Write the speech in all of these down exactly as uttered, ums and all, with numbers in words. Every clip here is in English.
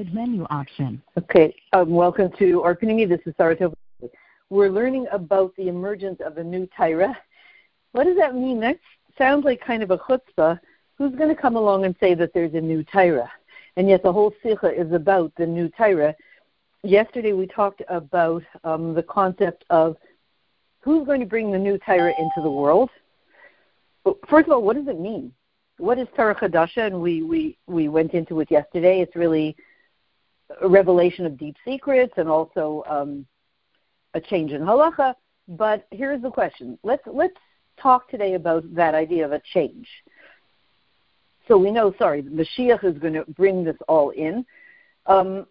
Selected menu option. Okay, um, welcome to Arkanini. This is Saratova. We're learning about the emergence of a new Torah. What does that mean? That sounds like kind of a chutzpah. Who's going to come along and say that there's a new Torah? And yet the whole Sikha is about the new Torah. Yesterday we talked about um, the concept of who's going to bring the new Torah into the world. First of all, what does it mean? What is Torah Chadasha? And we, we, we went into it yesterday. It's really a revelation of deep secrets and also um, a change in halacha. But here's the question. Let's let's talk today about that idea of a change. So we know, sorry, Mashiach is going to bring this all in. Um,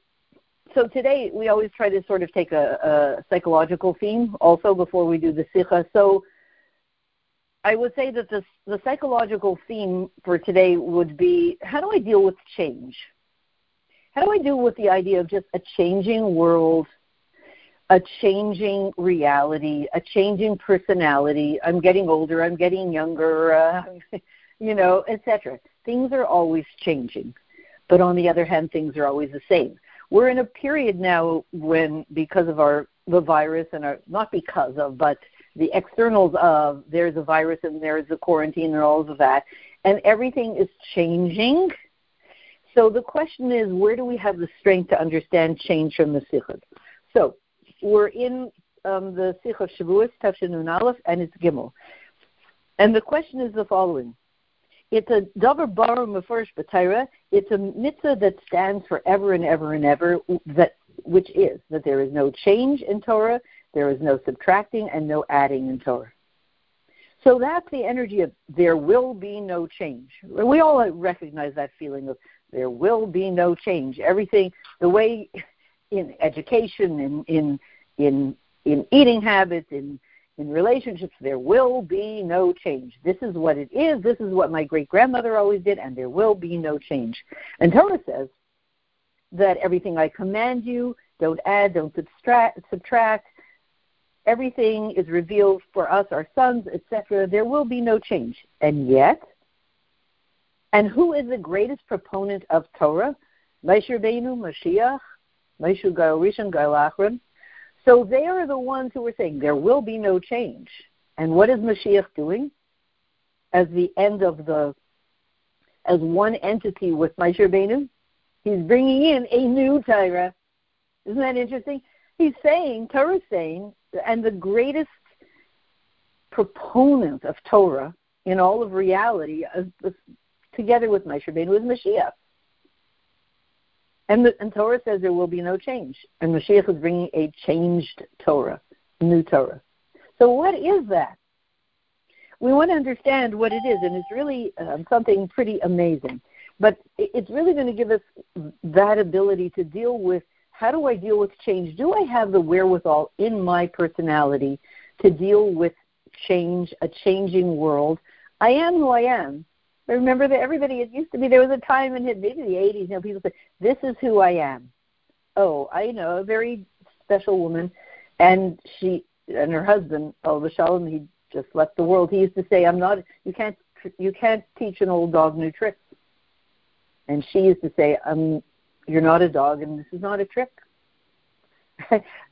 so today we always try to sort of take a, a psychological theme also before we do the Sikha. So I would say that this, the psychological theme for today would be, how do I deal with change? How do I deal with the idea of just a changing world, a changing reality, a changing personality? I'm getting older, I'm getting younger, uh, you know, et cetera. Things are always changing. But on the other hand, things are always the same. We're in a period now when, because of our the virus and our, not because of, but the externals of, there's a virus and there's a quarantine and all of that, and everything is changing. So the question is, where do we have the strength to understand change from the Sichot? So we're in um, the Sikh of Shavuos, Tafshin Nun Aleph, and it's Gimel. And the question is the following. It's a davar baru meforish b'Torah. It's a mitzvah that stands forever and ever and ever, that which is that there is no change in Torah, there is no subtracting and no adding in Torah. So that's the energy of there will be no change. We all recognize that feeling of there will be no change. Everything, the way in education, in in in, in eating habits, in, in relationships, there will be no change. This is what it is. This is what my great-grandmother always did, and there will be no change. And Torah says that everything I command you, don't add, don't subtract, subtract. Everything is revealed for us, our sons, et cetera. There will be no change. And yet, and who is the greatest proponent of Torah? Moshe Rabbeinu, Mashiach, Moshe Gael Rishon, Gael Achron. So they are the ones who are saying there will be no change. And what is Mashiach doing? As the end of the, as one entity with Moshe Rabbeinu, he's bringing in a new Torah. Isn't that interesting? He's saying, Torah's saying, and the greatest proponent of Torah in all of reality, uh, uh, together with Moshe Rabbeinu, is Mashiach. And, the, and Torah says there will be no change. And Mashiach is bringing a changed Torah, new Torah. So what is that? We want to understand what it is, and it's really um, something pretty amazing. But it, it's really going to give us that ability to deal with, how do I deal with change? Do I have the wherewithal in my personality to deal with change, a changing world? I am who I am. I remember that everybody, it used to be, there was a time in maybe the eighties, you know, people say, this is who I am. Oh, I know, a very special woman. And she, and her husband, Olva Shalom, he just left the world. He used to say, I'm not, you can't, you can't teach an old dog new tricks. And she used to say, I'm, you're not a dog, and this is not a trick.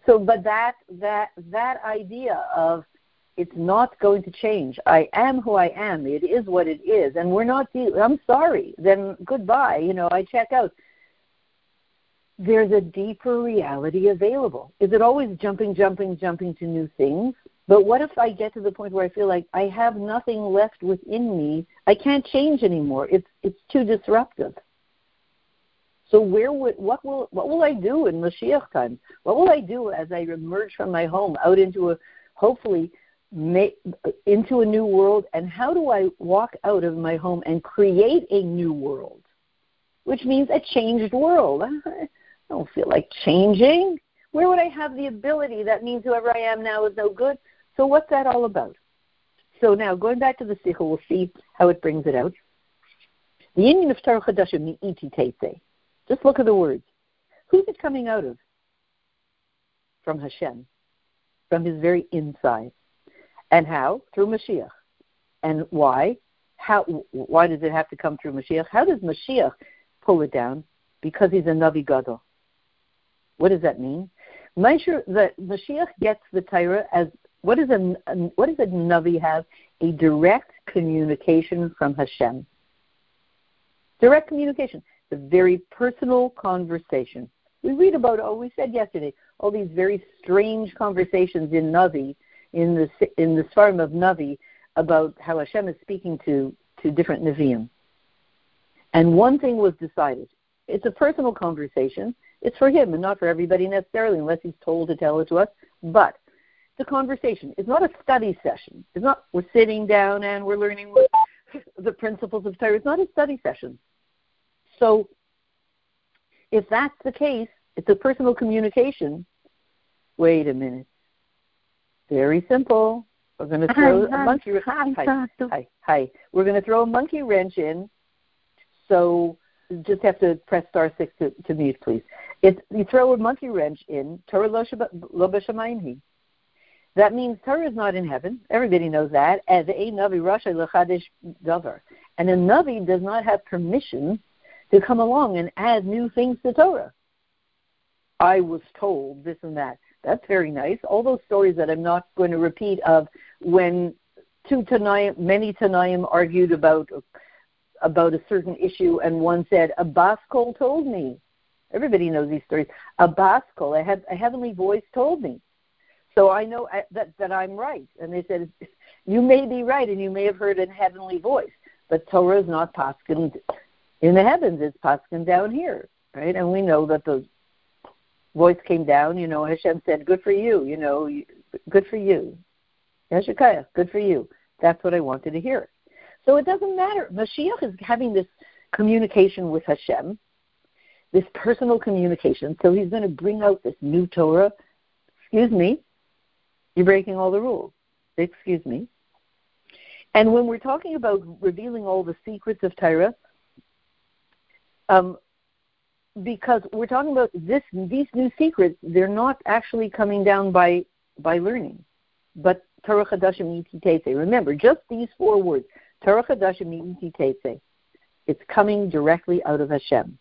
So, but that that that idea of it's not going to change. I am who I am. It is what it is, and we're not. De- I'm sorry. Then goodbye. You know, I check out. There's a deeper reality available. Is it always jumping, jumping, jumping to new things? But what if I get to the point where I feel like I have nothing left within me? I can't change anymore. It's it's too disruptive. So where would, what will what will I do in Mashiach time? What will I do as I emerge from my home out into a, hopefully, ma- into a new world? And how do I walk out of my home and create a new world, which means a changed world? I don't feel like changing. Where would I have the ability? That means whoever I am now is no good. So what's that all about? So now going back to the Sikha, we'll see how it brings it out. The union of Torah Chadasha mi'iti teitze. Just look at the words. Who's it coming out of? From Hashem, from his very inside. And how? Through Mashiach. And why? How? Why does it have to come through Mashiach? How does Mashiach pull it down? because he's a Navi Gadol. What does that mean? Meisher, the Mashiach gets the Torah as, what does a, what does a Navi have? A direct communication from Hashem. Direct communication. It's a very personal conversation. We read about, oh, we said yesterday, all these very strange conversations in Navi, in the in the Sfarim of Navi, about how Hashem is speaking to, to different Nevi'im. And one thing was decided. It's a personal conversation. It's for him and not for everybody necessarily, unless he's told to tell it to us. But the conversation is not a study session. It's not we're sitting down and we're learning the principles of Torah. It's not a study session. So if that's the case, it's a personal communication. Wait a minute. Very simple. We're going to throw hi, a monkey wrench. Hi hi, hi, hi. We're going to throw a monkey wrench in. So just have to press star six to, to mute, please. It's, you throw a monkey wrench in. Torah lo b'shamayim. That means Torah is not in heaven. Everybody knows that. And a navi rasha l'chadesh davar. And a navi does not have permission to come along and add new things to Torah. I was told this and that. That's very nice. All those stories that I'm not going to repeat of when two Tanaim, many Tanaim argued about about a certain issue, and one said, a Baskol told me. Everybody knows these stories. A Baskol, a, a heavenly voice told me. So I know I, that, that I'm right. And they said, you may be right, and you may have heard a heavenly voice, but Torah is not paskin in the heavens. It's paskin down here, right? And we know that the voice came down, you know, Hashem said, good for you, you know, good for you. Yeshikayah, good for you. That's what I wanted to hear. So it doesn't matter. Mashiach is having this communication with Hashem, this personal communication. So he's going to bring out this new Torah. Excuse me, you're breaking all the rules. Excuse me. And when we're talking about revealing all the secrets of Torah, um, because we're talking about this, these new secrets, they're not actually coming down by by learning. But Torah Chadashim Yititese. Remember, just these four words, Torah Chadashim Yititese. It's coming directly out of Hashem.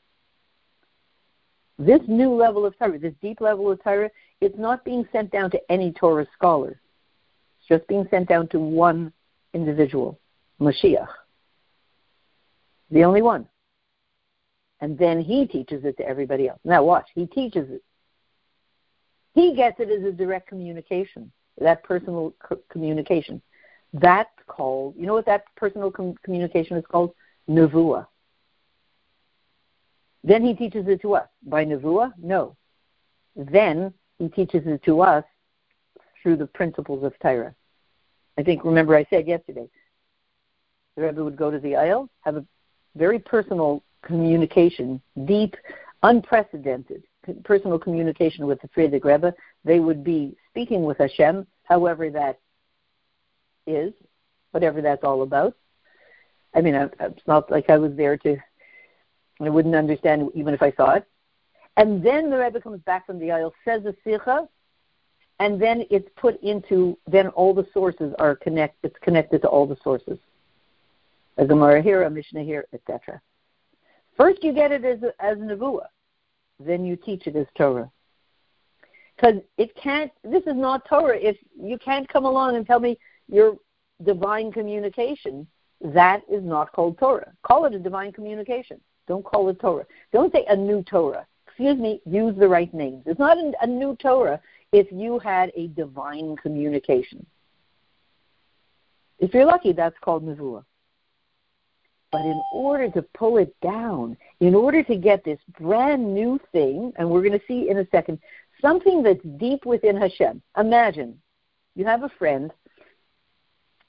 This new level of Torah, this deep level of Torah, it's not being sent down to any Torah scholar. It's just being sent down to one individual, Mashiach. The only one. And then he teaches it to everybody else. Now watch, he teaches it. He gets it as a direct communication, that personal co- communication. That's called, you know what that personal com- communication is called? Nevuah. Then he teaches it to us. By Nevuah? No. Then he teaches it to us through the principles of Torah. I think, remember I said yesterday, the Rebbe would go to the aisle, have a very personal communication, deep, unprecedented personal communication with the Friedrich Rebbe. They would be speaking with Hashem, however that is, whatever that's all about. I mean, I, it's not like I was there to, I wouldn't understand even if I saw it. And then the Rebbe comes back from the aisle, says a sicha, and then it's put into, then all the sources are connect. It's connected to all the sources. A Gemara here, a Mishnah here, et cetera. First you get it as as Nevuah, then you teach it as Torah. Because it can't, this is not Torah. If you can't come along and tell me your divine communication, that is not called Torah. Call it a divine communication. Don't call it Torah. Don't say a new Torah. Excuse me, use the right names. It's not a new Torah if you had a divine communication. If you're lucky, that's called Nevuah. But in order to pull it down, in order to get this brand new thing, and we're going to see in a second, something that's deep within Hashem. Imagine you have a friend.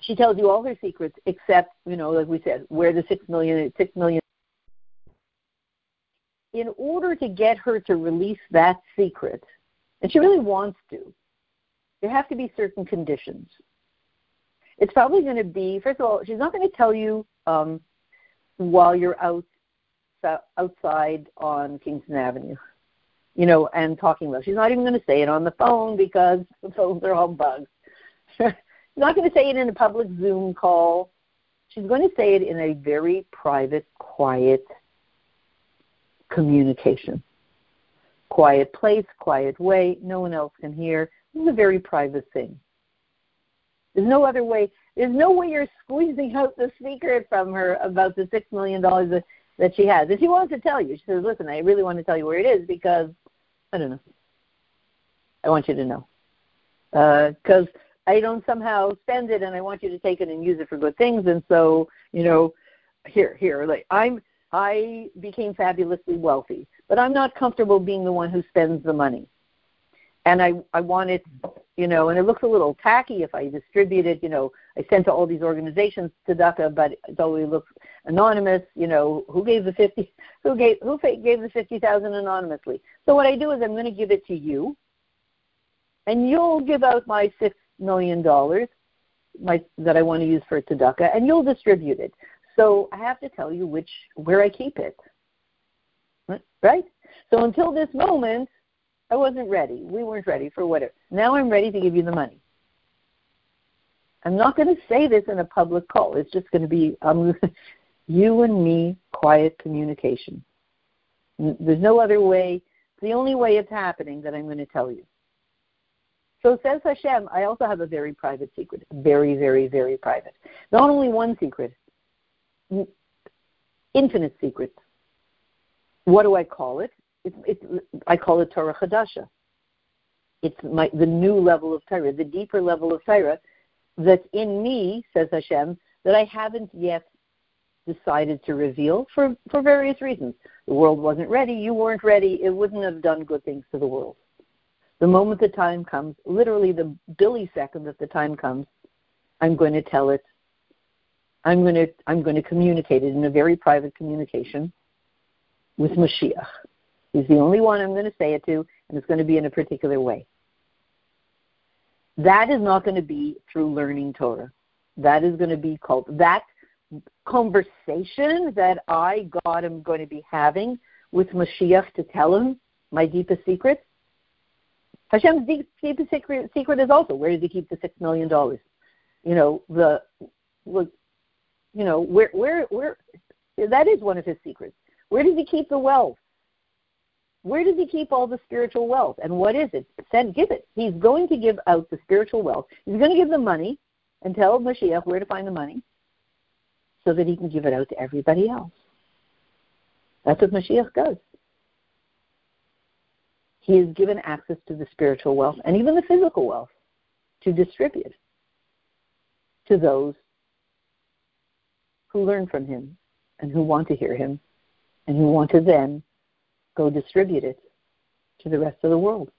She tells you all her secrets except, you know, like we said, where the six million, six million. In order to get her to release that secret, and she really wants to, there have to be certain conditions. It's probably going to be, first of all, she's not going to tell you, um, while you're out outside on Kingston Avenue, you know, and talking about. She's not even going to say it on the phone because the phones are all bugs. She's not going to say it in a public Zoom call. She's going to say it in a very private, quiet communication. Quiet place, quiet way, no one else can hear. This is a very private thing. There's no other way. There's no way you're squeezing out the secret from her about the six million dollars that, that she has. If she wants to tell you, she says, listen, I really want to tell you where it is because, I don't know. I want you to know. Because uh, I don't somehow spend it and I want you to take it and use it for good things. And so, you know, here, here, like I'm, I became fabulously wealthy, but I'm not comfortable being the one who spends the money. And I, I want it, you know, and it looks a little tacky if I distribute it, you know, I sent to all these organizations tzedakah, but it always looks anonymous, you know, who gave the fifty, who gave, who gave the fifty thousand anonymously. So what I do is I'm going to give it to you and you'll give out my six million dollars my, that I want to use for tzedakah, and you'll distribute it. So I have to tell you which where I keep it, right? So until this moment, I wasn't ready. We weren't ready for whatever. Now I'm ready to give you the money. I'm not going to say this in a public call. It's just going to be um, you and me, quiet communication. There's no other way. It's the only way it's happening that I'm going to tell you. So says Hashem, I also have a very private secret, very, very, very private. Not only one secret, infinite secrets. What do I call it? It, it, I call it Torah Chadasha. It's my, the new level of Torah, the deeper level of Torah that's in me, says Hashem, that I haven't yet decided to reveal for, for various reasons. The world wasn't ready. You weren't ready. It wouldn't have done good things to the world. The moment the time comes, literally the billy second that the time comes, I'm going to tell it. I'm going to I'm going to communicate it in a very private communication with Mashiach. He's the only one I'm going to say it to, and it's going to be in a particular way. That is not going to be through learning Torah. That is going to be called, that conversation that I, God, am going to be having with Mashiach to tell him my deepest secret. Hashem's deep, deepest secret, secret is also, where does he keep the six million dollars? You know, the, look, you know, where, where, where, that is one of his secrets. Where does he keep the wealth? Where does he keep all the spiritual wealth? And what is it? Send, give it. He's going to give out the spiritual wealth. He's going to give the money and tell Mashiach where to find the money so that he can give it out to everybody else. That's what Mashiach does. He is given access to the spiritual wealth and even the physical wealth to distribute to those who learn from him and who want to hear him and who want to then go distribute it to the rest of the world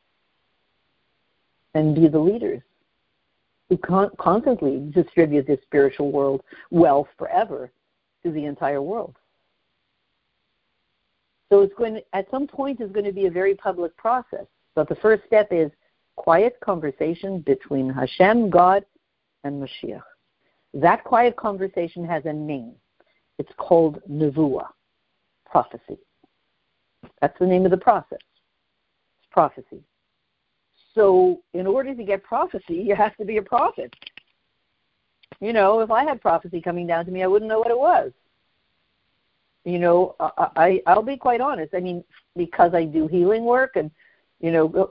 and be the leaders who con- constantly distribute this spiritual world wealth forever to the entire world. So it's going to, at some point, it's going to be a very public process. But the first step is quiet conversation between Hashem, God, and Mashiach. That quiet conversation has a name. It's called Nevuah, prophecy. That's the name of the process. It's prophecy. So in order to get prophecy, you have to be a prophet. You know, if I had prophecy coming down to me, I wouldn't know what it was. You know, I, I, I'll be quite honest. I mean, because I do healing work and, you know,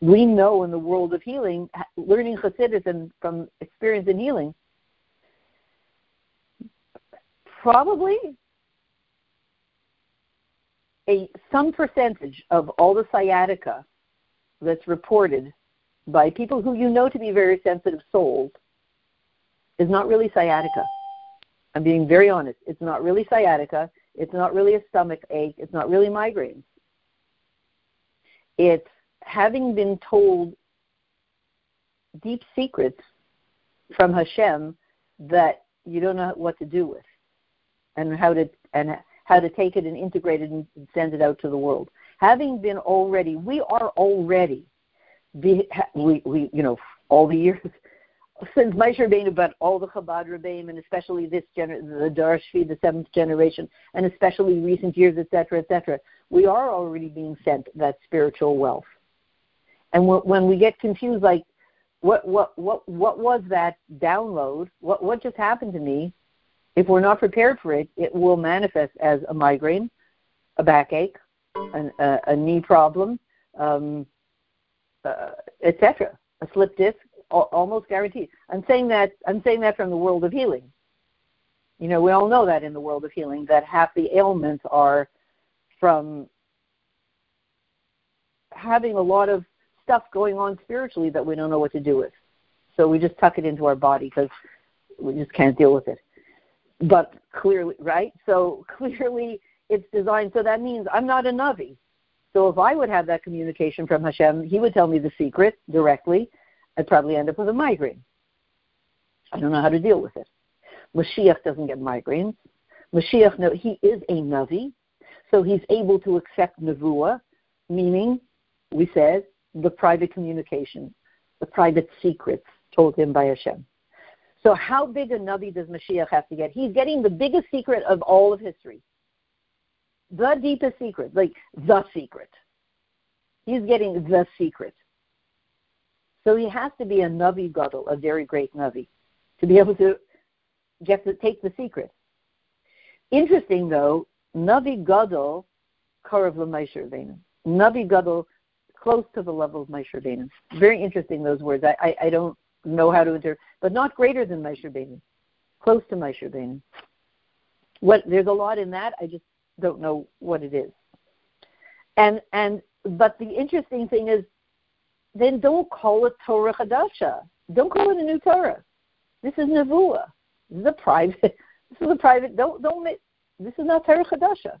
we know in the world of healing, learning Chassidus and from experience in healing, probably a some percentage of all the sciatica that's reported by people who you know to be very sensitive souls is not really sciatica. I'm being very honest. It's not really sciatica. It's not really a stomach ache. It's not really migraines. It's having been told deep secrets from Hashem that you don't know what to do with, and how to and how to take it and integrate it and send it out to the world. Having been already, we are already, we, we you know, all the years since Moshe Rabbeinu, but all the Chabad Rebbeim, and especially this gener- the Dar Shvi, the seventh generation, and especially recent years, et cetera, et cetera, we are already being sent that spiritual wealth. And w- when we get confused, like, what, what, what, what was that download? What, what just happened to me? If we're not prepared for it, it will manifest as a migraine, a backache, an, a, a knee problem, um, uh, et cetera. A slip disc, al- almost guaranteed. I'm saying that I'm saying that from the world of healing. You know, we all know that in the world of healing, that half the ailments are from having a lot of stuff going on spiritually that we don't know what to do with. So we just tuck it into our body because we just can't deal with it. But clearly, right? So clearly it's designed. So that means I'm not a Navi. So if I would have that communication from Hashem, he would tell me the secret directly. I'd probably end up with a migraine. I don't know how to deal with it. Mashiach doesn't get migraines. Mashiach, no, he is a Navi. So he's able to accept Nevuah, meaning, we said, the private communication, the private secrets told him by Hashem. So how big a Navi does Mashiach have to get? He's getting the biggest secret of all of history. The deepest secret, like the secret. He's getting the secret. So he has to be a Navi Gadol, a very great Navi, to be able to get to take the secret. Interesting, though, Navi Gadol, Karev L'Moshe Rabbeinu. Navi Gadol, close to the level of Moshe Rabbeinu. Very interesting, those words. I, I, I don't know how to interpret, but not greater than Moshe Rabbeinu, close to Moshe Rabbeinu. What there's a lot in that. I just don't know what it is. And and but the interesting thing is, then don't call it Torah Chadasha. Don't call it a new Torah. This is Nevuah. This is a private. This is a private. Don't don't. Make, this is not Torah Chadasha.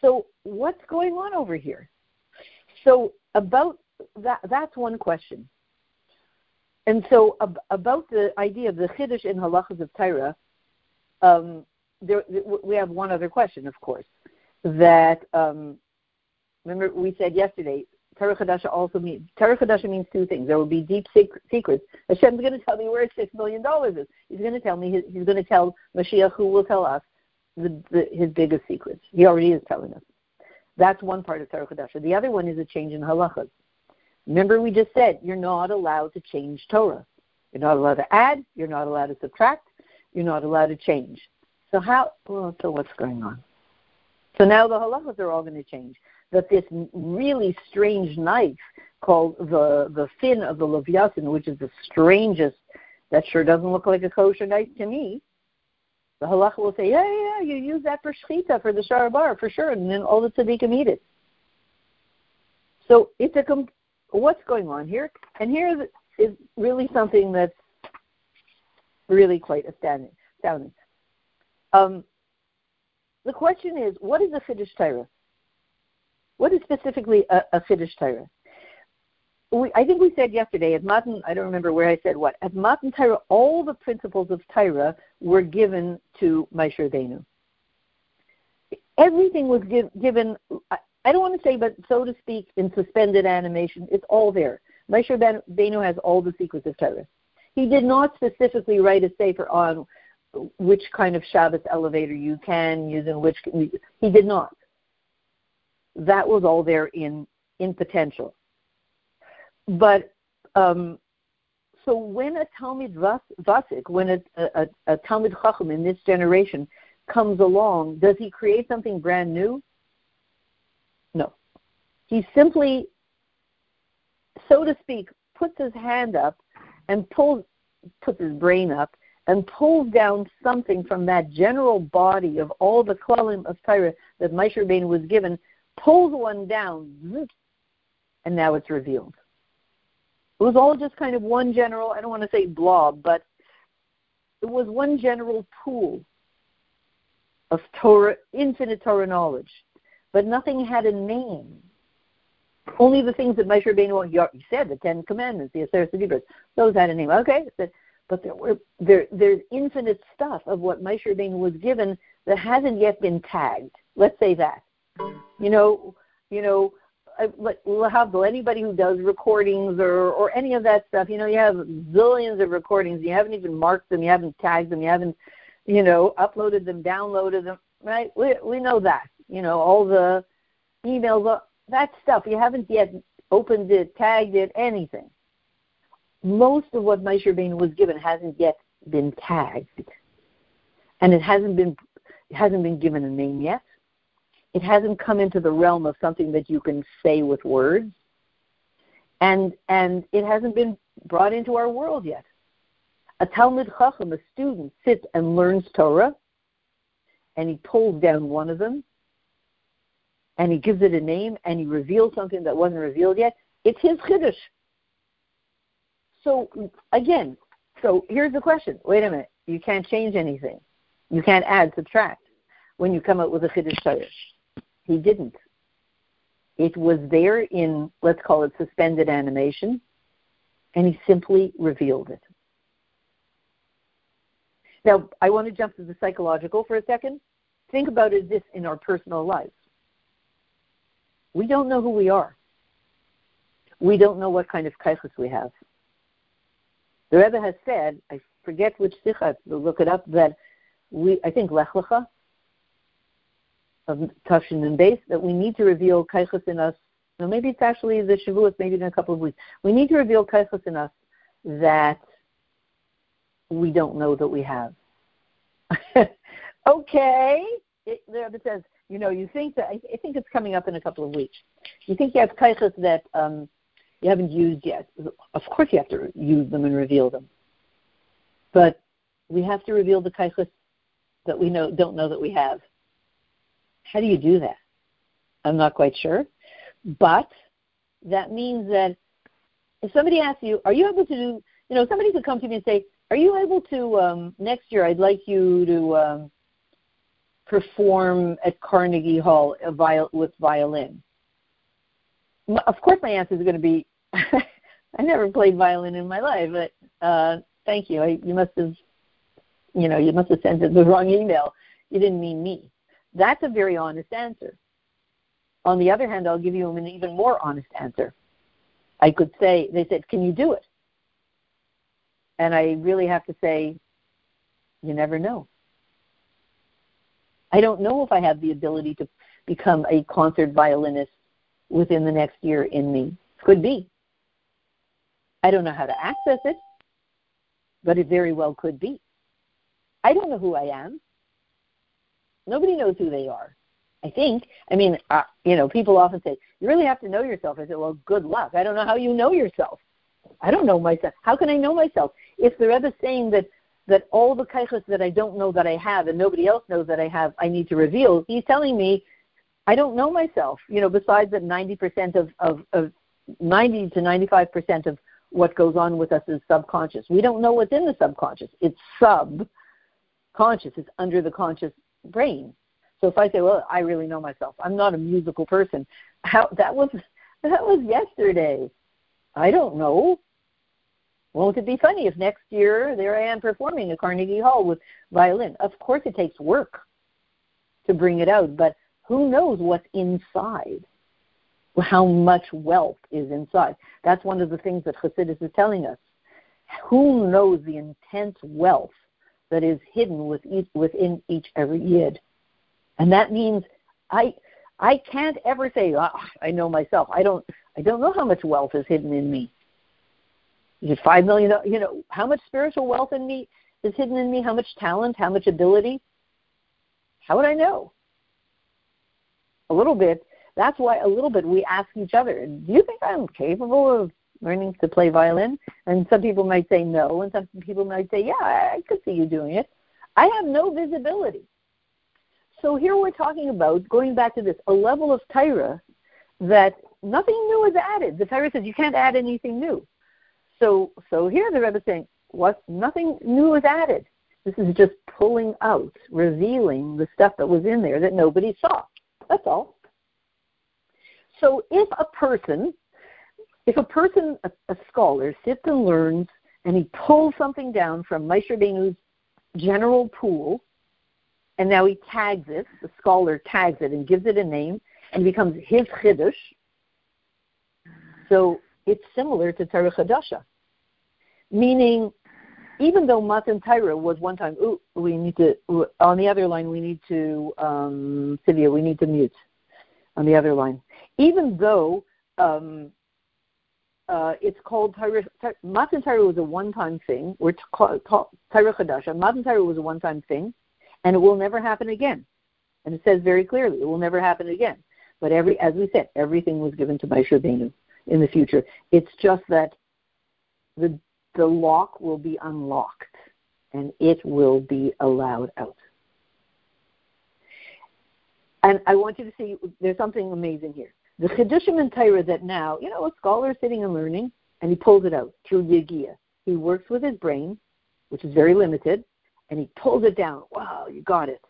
So what's going on over here? So about that. That's one question. And so ab- about the idea of the Chiddush in Halachas of Torah, um, there, we have one other question, of course, that, um, remember we said yesterday, Torah Chadasha also means, Torah Chadasha means two things. There will be deep secret, secrets. Hashem's going to tell me where six million dollars is. He's going to tell me, he's going to tell Mashiach, who will tell us the, the, his biggest secrets. He already is telling us. That's one part of Torah Chadasha. The other one is a change in Halachas. Remember we just said, you're not allowed to change Torah. You're not allowed to add. You're not allowed to subtract. You're not allowed to change. So how? Well, so what's going on? So now the halachas are all going to change. That this really strange knife called the, the fin of the Leviathan, which is the strangest, that sure doesn't look like a kosher knife to me, the halacha will say, yeah, yeah, you use that for shechita, for the sharabar, for sure, and then all the tzaddikim eat it. So it's a complete... What's going on here? And here is really something that's really quite astounding. astounding. Um, the question is, what is a Chiddush Torah? What is specifically a, a Chiddush Torah? We, I think we said yesterday at Matan, I don't remember where I said what, at Matan Torah, all the principles of Torah were given to Moshe Rabbeinu. Everything was give, given... I, I don't want to say, but so to speak, in suspended animation, it's all there. Moshe Rabbeinu has all the secrets of Torah. He did not specifically write a sefer on which kind of Shabbat elevator you can use and which... He did not. That was all there in, in potential. But, um, so when a Talmid Vasik, when a, a, a Talmid Chacham in this generation comes along, does he create something brand new? No. He simply, so to speak, puts his hand up and pulls, puts his brain up and pulls down something from that general body of all the klalim of Torah that Moshe Rabbeinu was given, pulls one down, and now it's revealed. It was all just kind of one general, I don't want to say blob, but it was one general pool of Torah, infinite Torah knowledge. But nothing had a name. Only the things that Moshe Rabbeinu said, the Ten Commandments, the Aseret Dibros, those had a name. Okay, but, but there were there there's infinite stuff of what Moshe Rabbeinu was given that hasn't yet been tagged. Let's say that. You know, you know, lahavdil, anybody who does recordings or or any of that stuff, you know, you have zillions of recordings. You haven't even marked them. You haven't tagged them. You haven't, you know, uploaded them, downloaded them. Right? We we know that. You know, all the emails, that stuff. You haven't yet opened it, tagged it, anything. Most of what Moshe Rabbeinu was given hasn't yet been tagged, and it hasn't been it hasn't been given a name yet. It hasn't come into the realm of something that you can say with words, and and it hasn't been brought into our world yet. A Talmid Chacham, a student, sits and learns Torah, and he pulls down one of them, and he gives it a name, and he reveals something that wasn't revealed yet. It's his Chiddush. So, again, so here's the question. Wait a minute. You can't change anything. You can't add, subtract when you come up with a Chiddush Torah. He didn't. It was there in, let's call it suspended animation, and he simply revealed it. Now, I want to jump to the psychological for a second. Think about it this in our personal lives. We don't know who we are. We don't know what kind of kaichus we have. The Rebbe has said, I forget which sikha, look it up, that we, I think Lech Lecha, of Tavshin and Beis, that we need to reveal kaichus in us. No, maybe it's actually the Shavuot, maybe in a couple of weeks. We need to reveal kaichus in us that we don't know that we have. Okay. It, the Rebbe says, you know, you think that, I, I think it's coming up in a couple of weeks. You think you have kaichus that um, you haven't used yet. Of course you have to use them and reveal them. But we have to reveal the kaichus that we know don't know that we have. How do you do that? I'm not quite sure. But that means that if somebody asks you, are you able to do, you know, somebody could come to me and say, are you able to, um, next year I'd like you to um, perform at Carnegie Hall a viol- with violin. M- of course my answer is going to be, I never played violin in my life, but uh, thank you. I, you must have, you know, you must have sent it the wrong email. You didn't mean me. That's a very honest answer. On the other hand, I'll give you an even more honest answer. I could say, they said, can you do it? And I really have to say, you never know. I don't know if I have the ability to become a concert violinist within the next year in me. Could be. I don't know how to access it, but it very well could be. I don't know who I am. Nobody knows who they are, I think. I mean, uh, you know, people often say, you really have to know yourself. I say, well, good luck. I don't know how you know yourself. I don't know myself. How can I know myself? If the Rebbe is saying that, that all the kaichas that I don't know that I have and nobody else knows that I have, I need to reveal, he's telling me I don't know myself. You know, besides that ninety percent of, of, of ninety to ninety-five percent of what goes on with us is subconscious. We don't know what's in the subconscious. It's subconscious. It's under the conscious brain. So if I say, well, I really know myself. I'm not a musical person. How, that was that was yesterday. I don't know. Won't it be funny if next year there I am performing at Carnegie Hall with violin? Of course it takes work to bring it out, but who knows what's inside, how much wealth is inside. That's one of the things that Chassidus is telling us. Who knows the intense wealth that is hidden within each every yid? And that means I I can't ever say, oh, I know myself. I don't I don't know how much wealth is hidden in me. Is it five million? You know, how much spiritual wealth in me is hidden in me? How much talent? How much ability? How would I know? A little bit. That's why a little bit we ask each other, do you think I'm capable of learning to play violin? And some people might say no, and some people might say, yeah, I could see you doing it. I have no visibility. So here we're talking about, going back to this, a level of Torah that nothing new is added. The Torah says you can't add anything new. So so here the Rebbe is saying, what, nothing new is added. This is just pulling out, revealing the stuff that was in there that nobody saw. That's all. So if a person, if a person, a, a scholar, sits and learns and he pulls something down from Moshe Rabbeinu's general pool, and now he tags it, the scholar tags it and gives it a name, and becomes his chiddush. So it's similar to Torah Chadasha, meaning even though Matan Torah was one time, ooh, we need to, ooh, on the other line, we need to, um, Sylvia, we need to mute on the other line. Even though um, uh, it's called Torah, Matan Torah was a one-time thing, or Torah Chadasha, Matan Torah was a one-time thing, and it will never happen again. And it says very clearly, it will never happen again. But every, as we said, everything was given to Moshe Rabbeinu in the future. It's just that the the lock will be unlocked, and it will be allowed out. And I want you to see, there's something amazing here. The Chidushim in Torah that now, you know, a scholar is sitting and learning, and he pulls it out through Yegiya. He works with his brain, which is very limited, and he pulls it down. Wow, you got it.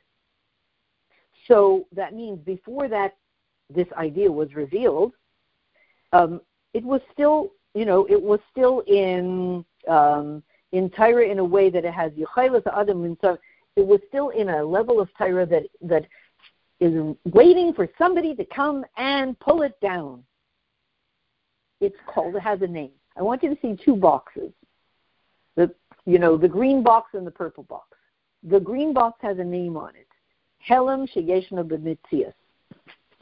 So that means before that, this idea was revealed, um, it was still, you know, it was still in um, in Torah in a way that it has Yechaylus Adam, and so it was still in a level of Torah that that. is waiting for somebody to come and pull it down. It's called, it has a name. I want you to see two boxes. The, you know, the green box and the purple box. The green box has a name on it. Helem Sheyeshna B'mitzias.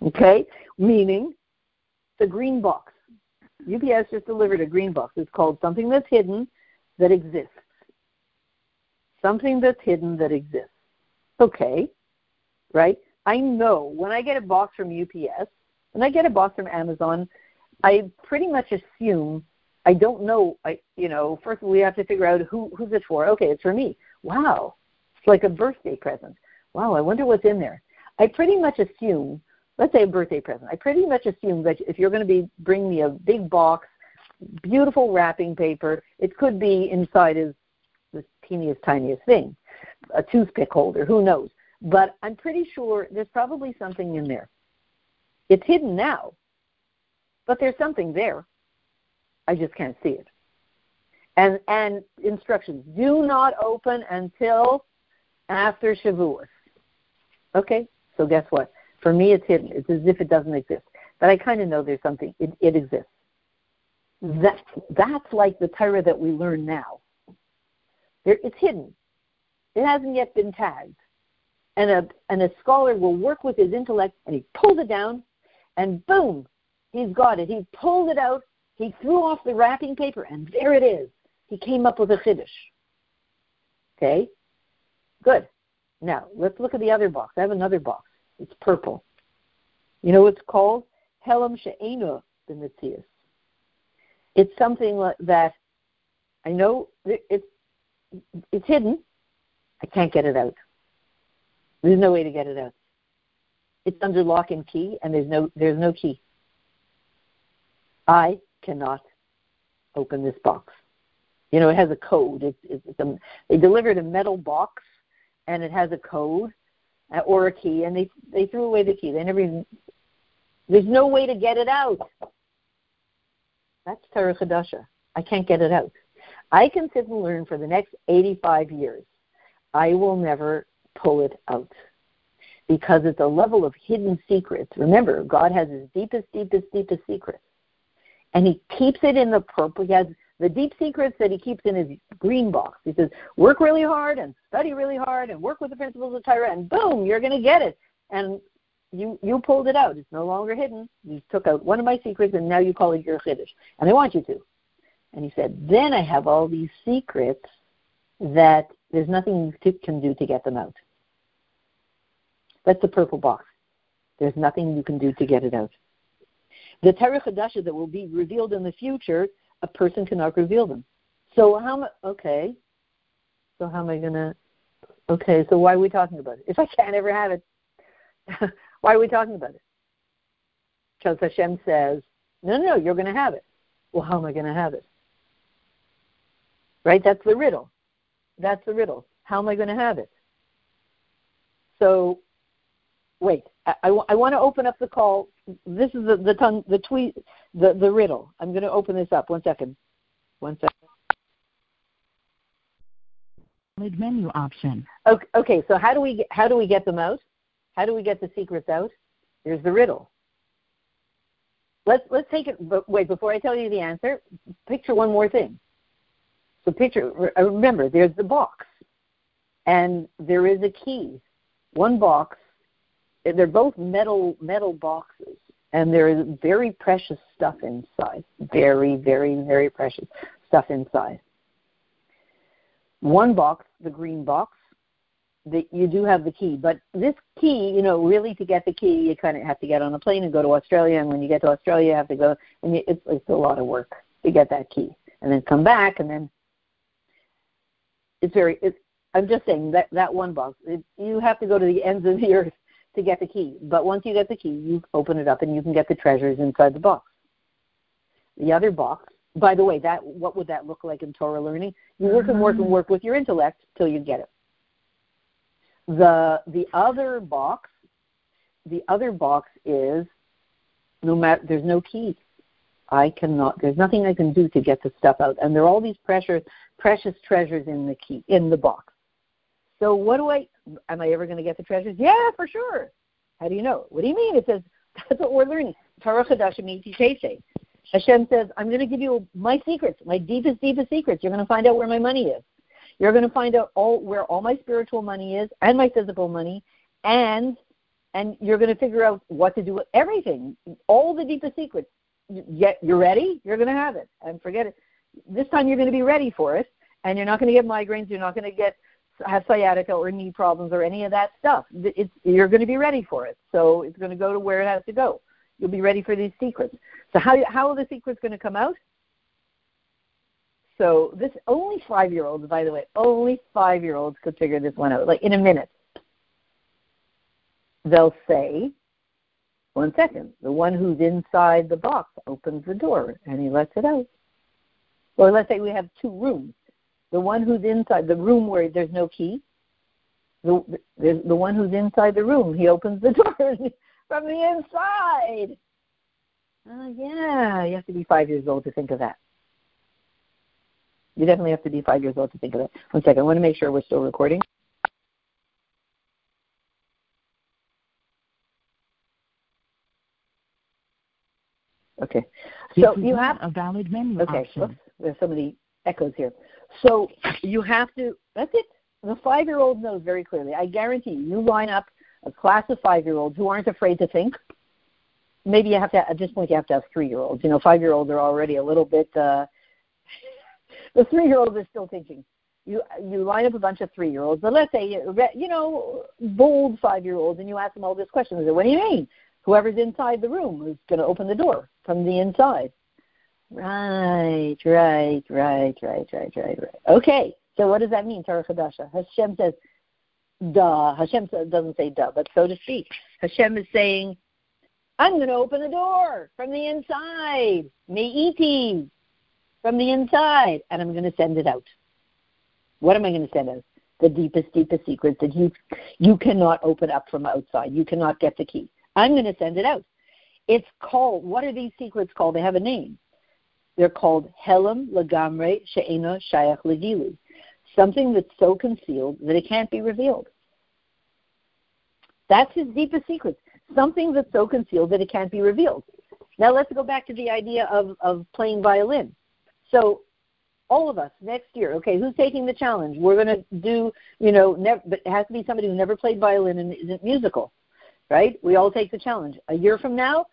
Okay? Meaning, the green box. U P S just delivered a green box. It's called something that's hidden that exists. Something that's hidden that exists. Okay. Right? I know when I get a box from U P S, when I get a box from Amazon, I pretty much assume, I don't know, I you know, first we have to figure out who who's it for. Okay, it's for me. Wow. It's like a birthday present. Wow, I wonder what's in there. I pretty much assume, let's say a birthday present, I pretty much assume that if you're going to be bring me a big box, beautiful wrapping paper, it could be inside is the teeniest, tiniest thing, a toothpick holder, who knows. But I'm pretty sure there's probably something in there. It's hidden now, but there's something there. I just can't see it. And and instructions, do not open until after Shavuos. Okay, so guess what? For me, it's hidden. It's as if it doesn't exist. But I kind of know there's something. It, it exists. That, that's like the Torah that we learn now. There, it's hidden. It hasn't yet been tagged. And a, and a scholar will work with his intellect, and he pulls it down, and boom, he's got it. He pulled it out, he threw off the wrapping paper, and there it is. He came up with a chiddush. Okay? Good. Now, let's look at the other box. I have another box. It's purple. You know what it's called? Helem she'einu b'mitzias. It's something like that I know it's, it's hidden. I can't get it out. There's no way to get it out. It's under lock and key, and there's no there's no key. I cannot open this box. You know, it has a code. It's, it's, it's a, they delivered a metal box, and it has a code or a key, and they they threw away the key. They never even, there's no way to get it out. That's Torah Chadasha. I can't get it out. I can sit and learn for the next eighty-five years. I will never pull it out, because it's a level of hidden secrets. Remember, God has his deepest, deepest, deepest secrets, and he keeps it in the purple. He has the deep secrets that he keeps in his green box. He says, work really hard and study really hard and work with the principles of Torah, and boom, you're going to get it. And you you pulled it out. It's no longer hidden. You took out one of my secrets, and now you call it your chiddush, and I want you to. And he said, then I have all these secrets that there's nothing you can do to get them out. That's the purple box. There's nothing you can do to get it out. The Torah Chadasha that will be revealed in the future, a person cannot reveal them. So how am I, okay, so how am I going to, okay, so why are we talking about it? If I can't ever have it, why are we talking about it? Because Hashem says, no, no, no, you're going to have it. Well, how am I going to have it? Right? That's the riddle. That's the riddle. How am I going to have it? So, wait, I, I, I want to open up the call. This is the the tongue, the tweet, the, the riddle. I'm going to open this up. One second. One second. Menu option. Okay, okay. So how do we get, how do we get them out? How do we get the secrets out? Here's the riddle. Let's let's take it. But wait, before I tell you the answer, picture one more thing. So picture. Remember, there's the box, and there is a key. One box. They're both metal metal boxes, and there is very precious stuff inside. Very, very, very precious stuff inside. One box, the green box, the, you do have the key. But this key, you know, really to get the key, you kind of have to get on a plane and go to Australia. And when you get to Australia, you have to go. And you, it's, it's a lot of work to get that key. And then come back, and then it's very it's, – I'm just saying that, that one box. It, you have to go to the ends of the earth to get the key. But once you get the key, you open it up, and you can get the treasures inside the box. The other box, by the way, that what would that look like in Torah learning? You work and work and work with your intellect till you get it. The the other box, the other box is no matter there's no key. I cannot. There's nothing I can do to get the stuff out, and there are all these precious precious treasures in the key in the box. So what do I? Am I ever going to get the treasures? Yeah, for sure. How do you know? What do you mean? It says that's what we're learning. Torah Chadasha Miti Teisei. Hashem says, I'm going to give you my secrets, my deepest, deepest secrets. You're going to find out where my money is. You're going to find out all where all my spiritual money is and my physical money, and and you're going to figure out what to do with everything, all the deepest secrets. Yet you're ready, you're going to have it. And forget it. This time you're going to be ready for it, and you're not going to get migraines, you're not going to get have sciatica or knee problems or any of that stuff. It's, you're going to be ready for it. So it's going to go to where it has to go. You'll be ready for these secrets. So how how are the secrets going to come out? So this only five-year-olds, by the way, only five-year-olds could figure this one out. Like in a minute, they'll say, one second, the one who's inside the box opens the door and he lets it out. Or let's say we have two rooms. The one who's inside the room where there's no key, the the, the one who's inside the room, he opens the door from the inside. Uh, yeah, you have to be five years old to think of that. You definitely have to be five years old to think of that. One second, I want to make sure we're still recording. Okay. So you have a valid menu okay, option. Okay, there's so many echoes here. So you have to, that's it. The five-year-old knows very clearly. I guarantee you, you line up a class of five-year-olds who aren't afraid to think. Maybe you have to, at this point, you have to have three-year-olds. You know, five-year-olds are already a little bit, uh, the three-year-olds are still thinking. You you line up a bunch of three-year-olds, but let's say, you know, bold five-year-olds, and you ask them all these questions. What do you mean? Whoever's inside the room is going to open the door from the inside. Right, right, right, right, right, right, right. Okay, so what does that mean, Torah Chadasha? Hashem says, duh. Hashem doesn't say duh, but so to speak. Hashem is saying, I'm going to open the door from the inside. Me'iti, from the inside. And I'm going to send it out. What am I going to send out? The deepest, deepest secrets that you you cannot open up from outside. You cannot get the key. I'm going to send it out. It's called, what are these secrets called? They have a name. They're called Helam Lagamre She'eno Shayach Legilu. Something that's so concealed that it can't be revealed. That's his deepest secret. Something that's so concealed that it can't be revealed. Now let's go back to the idea of, of playing violin. So all of us next year, okay, who's taking the challenge? We're going to do, you know, never, but it has to be somebody who never played violin and isn't musical, right? We all take the challenge. A year from now,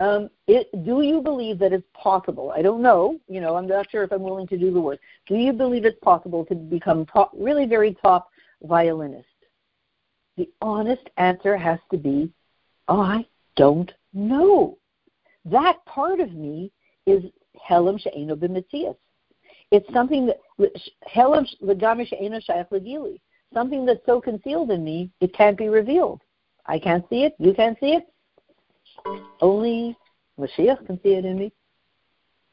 Um, it, do you believe that it's possible? I don't know. You know, I'm not sure if I'm willing to do the work. Do you believe it's possible to become top, really very top violinist? The honest answer has to be, I don't know. That part of me is Helam She'eno B'Metzias. It's something that Helam L'Gamri She'eno Shayach L'Gili. Something that's so concealed in me, it can't be revealed. I can't see it. You can't see it. Only Mashiach can see it in me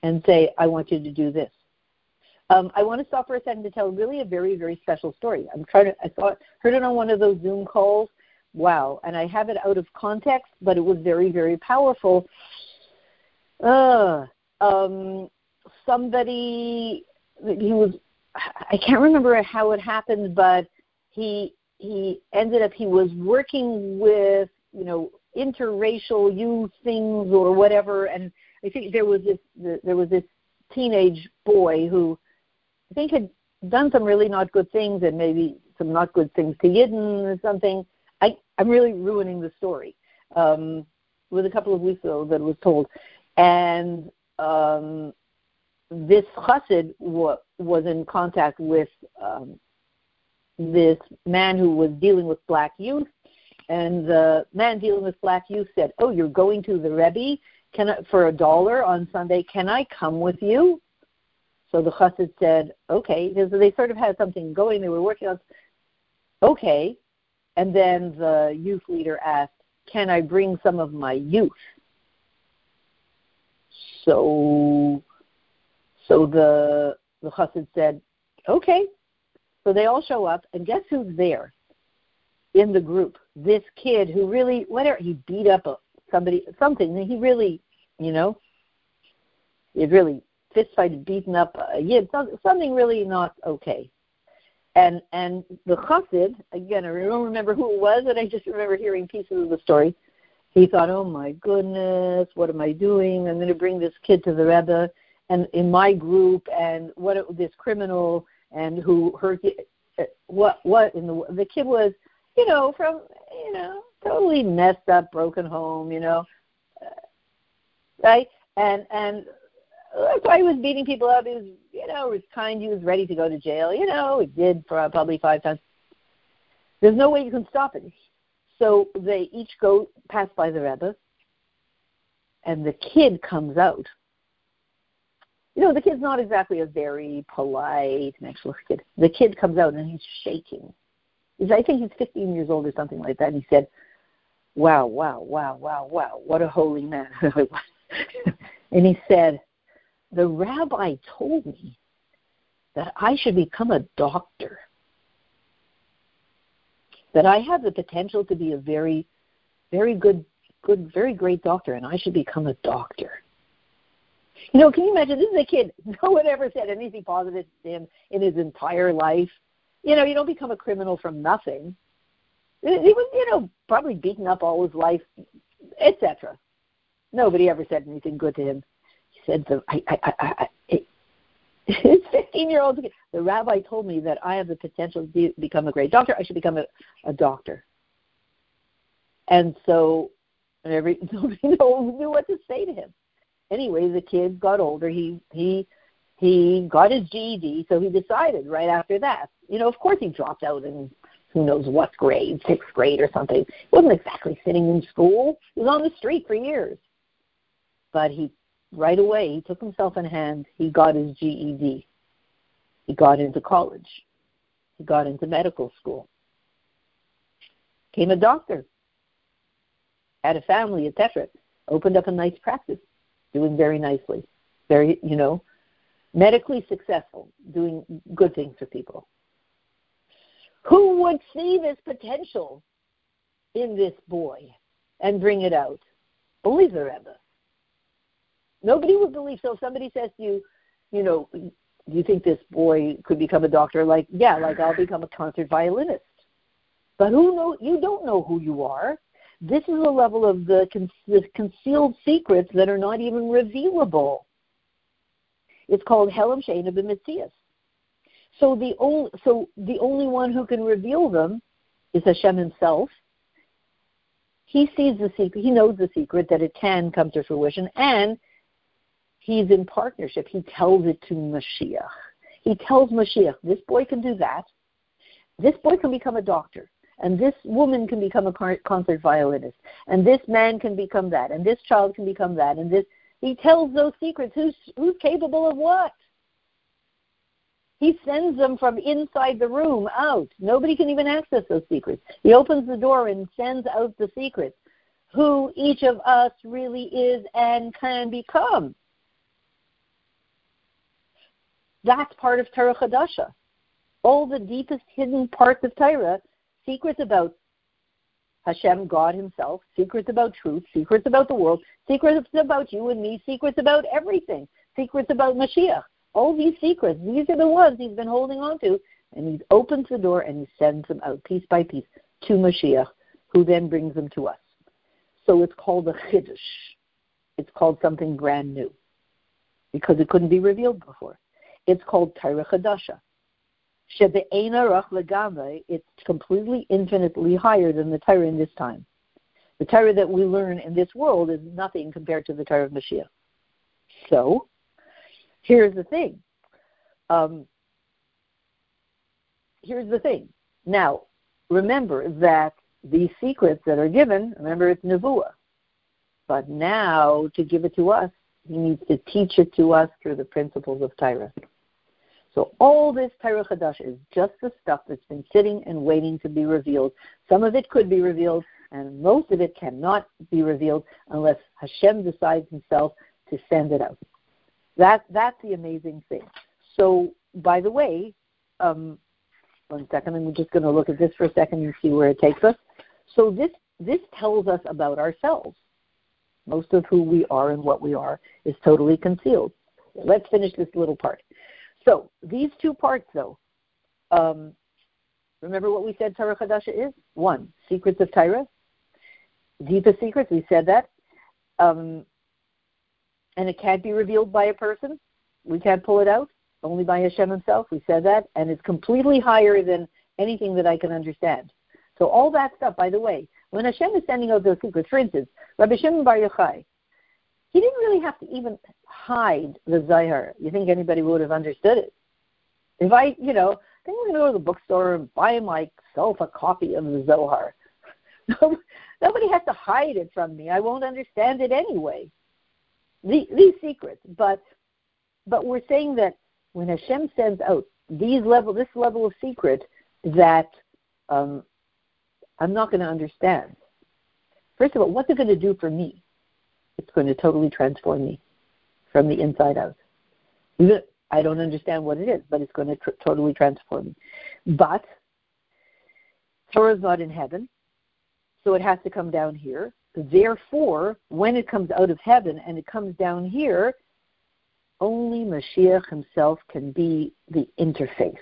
and say, I want you to do this. Um, I want to stop for a second to tell really a very, very special story. I'm trying to, I thought, heard it on one of those Zoom calls. Wow. And I have it out of context, but it was very, very powerful. Uh, um, somebody, he was, I can't remember how it happened, but he, he ended up, he was working with, you know, interracial youth things or whatever, and I think there was this there was this teenage boy who I think had done some really not good things and maybe some not good things to Yidden or something. I, I'm really ruining the story. Um, it was a couple of weeks ago that it was told, and um, this chassid wa- was in contact with um, this man who was dealing with black youth, and the man dealing with black youth said, "Oh, you're going to the Rebbe can I, for a dollar on Sunday. Can I come with you?" So the chassid said, "Okay," because they sort of had something going. They were working on, okay. And then the youth leader asked, "Can I bring some of my youth?" So, so the the chassid said, "Okay." So they all show up, and guess who's there in the group? This kid who really, whatever, he beat up a, somebody, something, and he really, you know, he really fist-fighted, beaten up a yid, something really not okay. And and the chassid, again, I don't remember who it was, and I just remember hearing pieces of the story. He thought, "Oh my goodness, what am I doing? I'm going to bring this kid to the Rebbe, and in my group, and what this criminal and who hurt the, what what in the the kid was, you know, from you know totally messed up, broken home, you know, right? And and that's why he was beating people up. He was you know was kind. He was ready to go to jail. You know, he did probably five times. There's no way you can stop it." So they each go pass by the Rebbe, and the kid comes out. You know, the kid's not exactly a very polite, naturalistic kid. The kid comes out, and he's shaking. He's, I think he's fifteen years old or something like that. And he said, "Wow, wow, wow, wow, wow, what a holy man." And he said, "The rabbi told me that I should become a doctor, that I have the potential to be a very, very good, good, very great doctor, and I should become a doctor." You know, can you imagine? This is a kid. No one ever said anything positive to him in his entire life. You know, you don't become a criminal from nothing. He was, you know, probably beaten up all his life, et cetera. Nobody ever said anything good to him. He said, the, I, I, I, I, it, his fifteen-year-old kid, "The rabbi told me that I have the potential to be, become a great doctor. I should become a, a doctor." And so and every, nobody knew what to say to him. Anyway, the kid got older. He he he got his G E D, so he decided right after that. You know, of course he dropped out in who knows what grade, sixth grade or something. He wasn't exactly sitting in school. He was on the street for years. But he right away, he took himself in hand. He got his G E D. He got into college. He got into medical school. Became a doctor. Had a family, et cetera. Opened up a nice practice. Doing very nicely, very, you know, medically successful, doing good things for people. Who would see this potential in this boy and bring it out? Only the Rebbe. Nobody would believe. So if somebody says to you, you know, "Do you think this boy could become a doctor?" Like, yeah, like I'll become a concert violinist. But who know? You don't know who you are. This is a level of the, con- the concealed secrets that are not even revealable. It's called Helem She'einu B'Metzias. So the only so the only one who can reveal them is Hashem Himself. He sees the secret. He knows the secret that it can come to fruition, and He's in partnership. He tells it to Mashiach. He tells Mashiach, "This boy can do that. This boy can become a doctor. And this woman can become a concert violinist. And this man can become that. And this child can become that. And this," he tells those secrets. Who's, who's capable of what? He sends them from inside the room out. Nobody can even access those secrets. He opens the door and sends out the secrets. Who each of us really is and can become. That's part of Torah Chadasha. All the deepest hidden parts of Torah, secrets about Hashem, God Himself, secrets about truth, secrets about the world, secrets about you and me, secrets about everything, secrets about Mashiach. All these secrets, these are the ones He's been holding on to, and He opens the door and He sends them out piece by piece to Mashiach, who then brings them to us. So it's called a chidush. It's called something brand new, because it couldn't be revealed before. It's called Torah Chadasha. It's completely infinitely higher than the Torah in this time. The Torah that we learn in this world is nothing compared to the Torah of Mashiach. So, here's the thing. Um, here's the thing. Now, remember that these secrets that are given, remember it's Nebuah. But now, to give it to us, he needs to teach it to us through the principles of Torah. So all this Torah Chadash is just the stuff that's been sitting and waiting to be revealed. Some of it could be revealed, and most of it cannot be revealed unless Hashem decides himself to send it out. That, that's the amazing thing. So, by the way, um, one second, and we're just going to look at this for a second and see where it takes us. So this this tells us about ourselves. Most of who we are and what we are is totally concealed. Let's finish this little part. So these two parts, though, um, remember what we said Torah Chadasha is? One, secrets of Torah, deepest secrets, we said that. Um, and it can't be revealed by a person. We can't pull it out, only by Hashem himself, we said that. And it's completely higher than anything that I can understand. So all that stuff, by the way, when Hashem is sending out those secrets, for instance, Rabbi Shimon Bar Yochai, he didn't really have to even hide the Zohar. You think anybody would have understood it? If I, you know, I think I'm going to go to the bookstore and buy myself a copy of the Zohar. Nobody has to hide it from me. I won't understand it anyway. The, these secrets. But but we're saying that when Hashem sends out these level, this level of secret that um, I'm not going to understand, first of all, what's it going to do for me? It's going to totally transform me from the inside out. I don't understand what it is, but it's going to tr- totally transform me. But Torah is not in heaven, so it has to come down here. Therefore, when it comes out of heaven and it comes down here, only Mashiach himself can be the interface.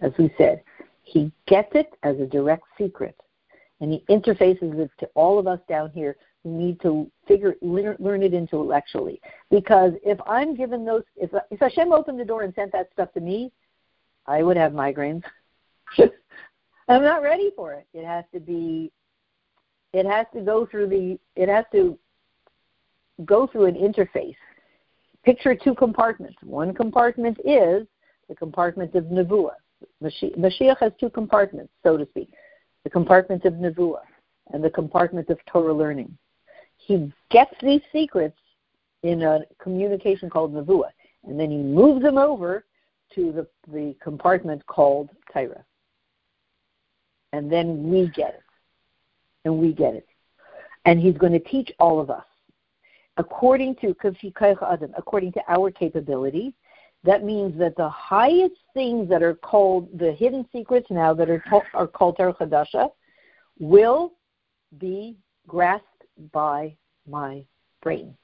As we said, he gets it as a direct secret, and he interfaces it to all of us down here. We need to figure, learn it intellectually. Because if I'm given those, if, if Hashem opened the door and sent that stuff to me, I would have migraines. I'm not ready for it. It has to be, it has to go through the, it has to go through an interface. Picture two compartments. One compartment is the compartment of Nebuah. Mashiach, Mashiach has two compartments, so to speak. The compartment of Nebuah and the compartment of Torah learning. He gets these secrets in a communication called Nebuah, and then he moves them over to the, the compartment called Torah. And then we get it. And we get it. And he's going to teach all of us. According to according to our capability, that means that the highest things that are called the hidden secrets now that are, are called Torah Chadasha will be grasped by my brain.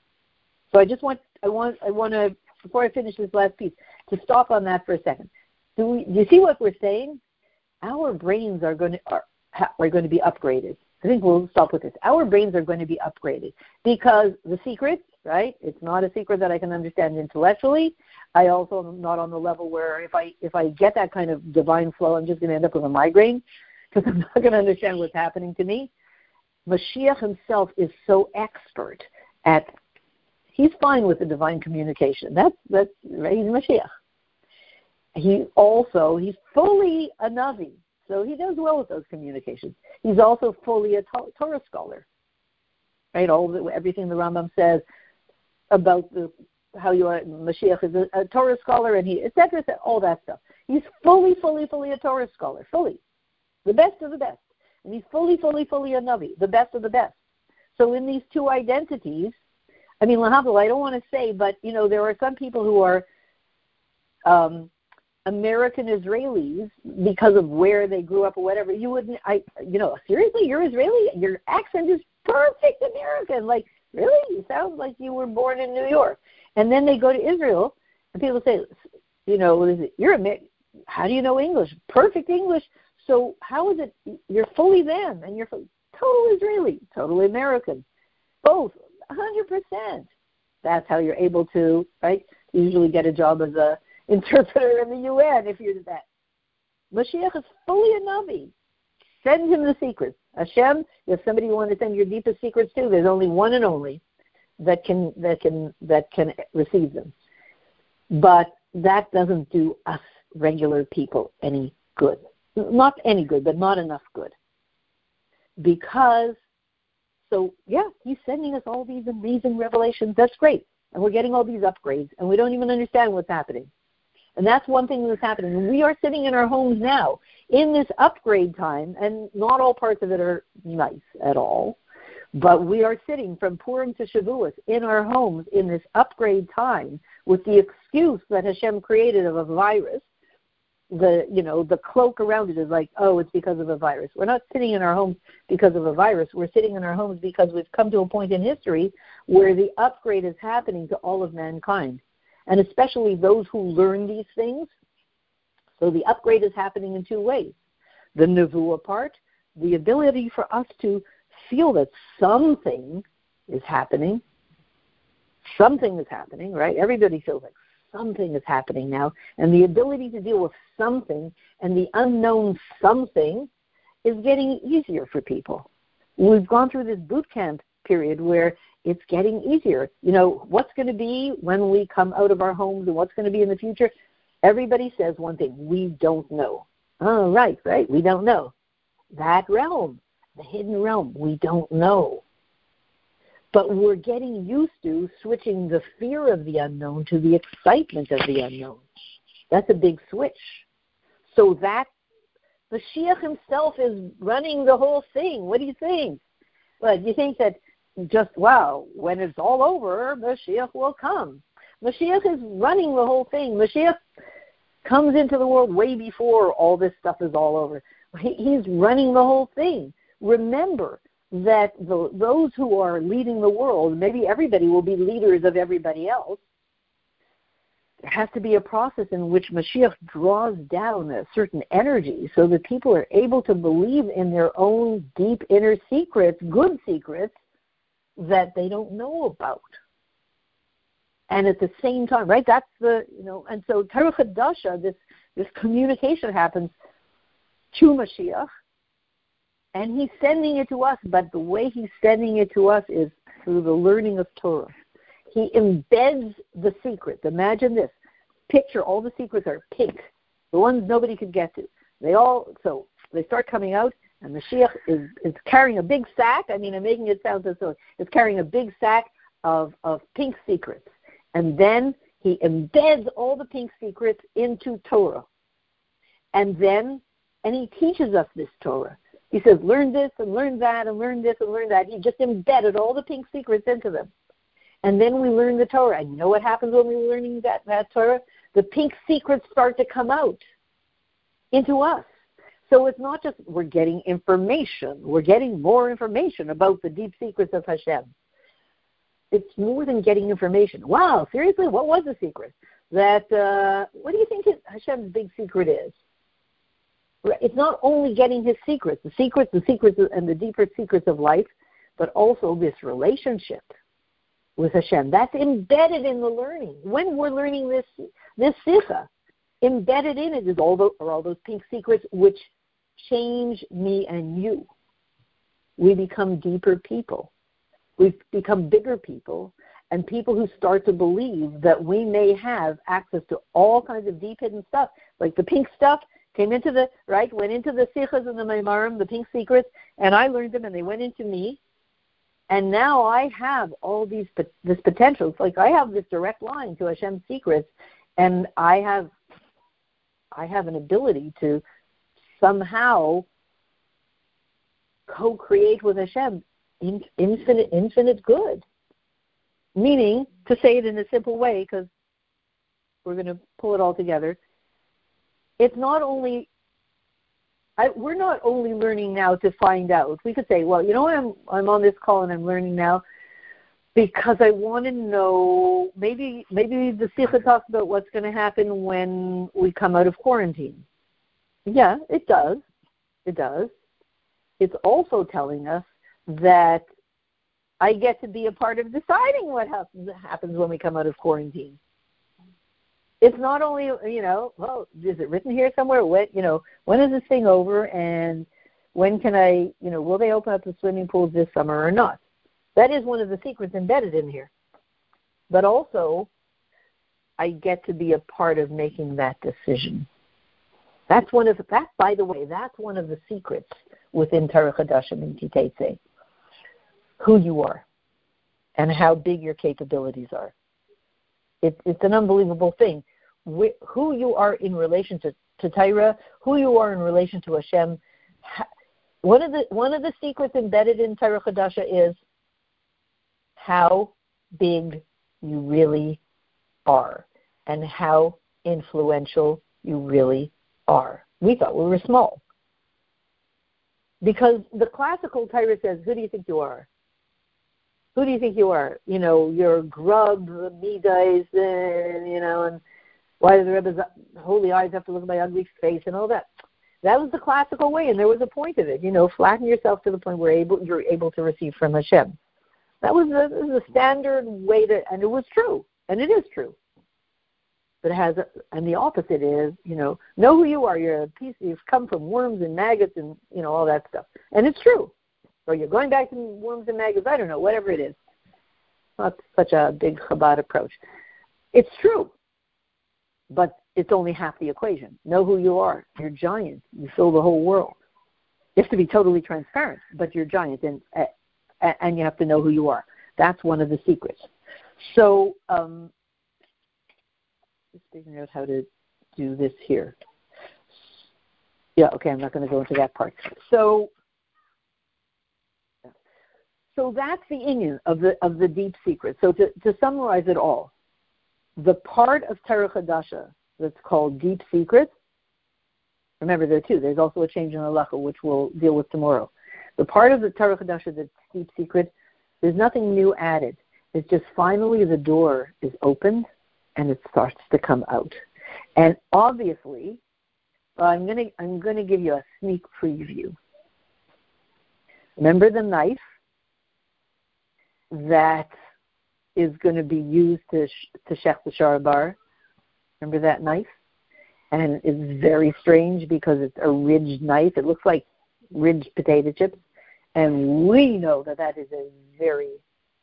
So I just want, I want, I want to, before I finish this last piece, to stop on that for a second. Do, we, do you see what we're saying? Our brains are going to are, are going to be upgraded. I think we'll stop with this. Our brains are going to be upgraded because the secrets, right? It's not a secret that I can understand intellectually. I also am not on the level where if I if I get that kind of divine flow, I'm just going to end up with a migraine because I'm not going to understand what's happening to me. Mashiach himself is so expert at, he's fine with the divine communication. That's, that's, right? He's Mashiach. He also, he's fully a Navi, so he does well with those communications. He's also fully a to- Torah scholar, right? All the, everything the Rambam says about the, how you are, Mashiach is a, a Torah scholar, and he, et cetera, et cetera, all that stuff. He's fully, fully, fully a Torah scholar, fully. The best of the best. And he's fully, fully, fully a Navi, the best of the best. So in these two identities, I mean, lahavdil, I don't want to say, but, you know, there are some people who are um, American Israelis because of where they grew up or whatever. You wouldn't, I, you know, seriously, you're Israeli? Your accent is perfect American. Like, really? You sound like you were born in New York. And then they go to Israel, and people say, you know, what is it? You're Amer- how do you know English? Perfect English. So how is it you're fully them and you're fully, total Israeli, totally American, both, one hundred percent. That's how you're able to, right, usually get a job as a interpreter in the U N if you're that. Mashiach is fully a Navi. Send him the secrets. Hashem, if somebody you want to send your deepest secrets to, there's only one and only that can that can that can receive them. But that doesn't do us regular people any good. not any good, but not enough good. Because, so, yeah, he's sending us all these amazing revelations. That's great. And we're getting all these upgrades, and we don't even understand what's happening. And that's one thing that's happening. We are sitting in our homes now in this upgrade time, and not all parts of it are nice at all, but we are sitting from Purim to Shavuos in our homes in this upgrade time with the excuse that Hashem created of a virus. The, you know, the cloak around it is like, oh, it's because of a virus. We're not sitting in our homes because of a virus. We're sitting in our homes because we've come to a point in history where the upgrade is happening to all of mankind, and especially those who learn these things. So the upgrade is happening in two ways. The nevuah part, the ability for us to feel that something is happening. Something is happening, right? Everybody feels like something is happening now. And the ability to deal with something and the unknown something is getting easier for people. We've gone through this boot camp period where it's getting easier. You know, what's going to be when we come out of our homes and what's going to be in the future? Everybody says one thing, we don't know. Oh, right, right, we don't know. That realm, the hidden realm, we don't know. But we're getting used to switching the fear of the unknown to the excitement of the unknown. That's a big switch. So that Mashiach himself is running the whole thing. What do you think? Well, you think that just, wow, when it's all over, Mashiach will come. Mashiach is running the whole thing. Mashiach comes into the world way before all this stuff is all over. He's running the whole thing. Remember that the, those who are leading the world, maybe everybody will be leaders of everybody else. There has to be a process in which Mashiach draws down a certain energy so that people are able to believe in their own deep inner secrets, good secrets, that they don't know about. And at the same time, right, that's the, you know, and so Terech Hadasha, this, this communication happens to Mashiach, and he's sending it to us, but the way he's sending it to us is through the learning of Torah. He embeds the secrets. Imagine this. Picture all the secrets are pink, the ones nobody could get to. They all, so they start coming out, and Mashiach is, is carrying a big sack. I mean, I'm making it sound so silly. It's carrying a big sack of, of pink secrets. And then he embeds all the pink secrets into Torah. And then, and he teaches us this Torah. He says, learn this and learn that and learn this and learn that. He just embedded all the pink secrets into them. And then we learn the Torah. And you know what happens when we're learning that, that Torah? The pink secrets start to come out into us. So it's not just we're getting information. We're getting more information about the deep secrets of Hashem. It's more than getting information. Wow, seriously, what was the secret? That, uh, what do you think Hashem's big secret is? It's not only getting his secrets, the secrets, the secrets, and the deeper secrets of life, but also this relationship with Hashem. That's embedded in the learning. When we're learning this this Sikha, embedded in it is all those, are all those pink secrets which change me and you. We become deeper people. We've become bigger people, and people who start to believe that we may have access to all kinds of deep hidden stuff, like the pink stuff came into the, right, went into the sikhas and the maimarim, the pink secrets, and I learned them and they went into me. And now I have all these, this potential. It's like I have this direct line to Hashem's secrets, and I have, I have an ability to somehow co-create with Hashem infinite, infinite good. Meaning, to say it in a simple way, because we're going to pull it all together, it's not only, I, we're not only learning now to find out. We could say, well, you know what, I'm, I'm on this call and I'm learning now because I want to know, maybe maybe the Sikha talks about what's going to happen when we come out of quarantine. Yeah, it does. It does. It's also telling us that I get to be a part of deciding what happens, happens when we come out of quarantine. It's not only, you know, well, is it written here somewhere? What, you know, when is this thing over, and when can I, you know, will they open up the swimming pools this summer or not? That is one of the secrets embedded in here. But also, I get to be a part of making that decision. That's one of the, that, by the way, that's one of the secrets within Torah Chadashim and Titeitzeh, who you are and how big your capabilities are. It, it's an unbelievable thing. We, who you are in relation to, to Torah, who you are in relation to Hashem. Ha, one of the one of the secrets embedded in Torah Chadasha is how big you really are and how influential you really are. We thought we were small. Because the classical Torah says, who do you think you are? Who do you think you are? You know, you're grub, midais, and, you know, and why do the Rebbe's holy eyes have to look at my ugly face and all that? That was the classical way, and there was a point of it. You know, flatten yourself to the point where able, you're able to receive from Hashem. That was the, was the standard way to, and it was true, and it is true. But it has, a, and the opposite is, you know, know who you are. You're a piece, you've come from worms and maggots and, you know, all that stuff. And it's true. Or you're going back to worms and maggots, I don't know, whatever it is. Not such a big Chabad approach. It's true. But it's only half the equation. Know who you are. You're giant. You fill the whole world. You have to be totally transparent, but you're giant, and and you have to know who you are. That's one of the secrets. So, um, just figuring out how to do this here. Yeah, okay, I'm not going to go into that part. So, so that's the inyan of the of the deep secret. So to, to summarize it all, the part of Torah Chadasha that's called deep secret, remember there are two, there's also a change in halacha, which we'll deal with tomorrow. The part of the Torah Chadasha that's deep secret, there's nothing new added. It's just finally the door is opened and it starts to come out. And obviously, I'm gonna I'm gonna give you a sneak preview. Remember the knife that is going to be used to to shech the Sha'ar Bar. Remember that knife? And it's very strange because it's a ridged knife. It looks like ridged potato chips. And we know that that is a very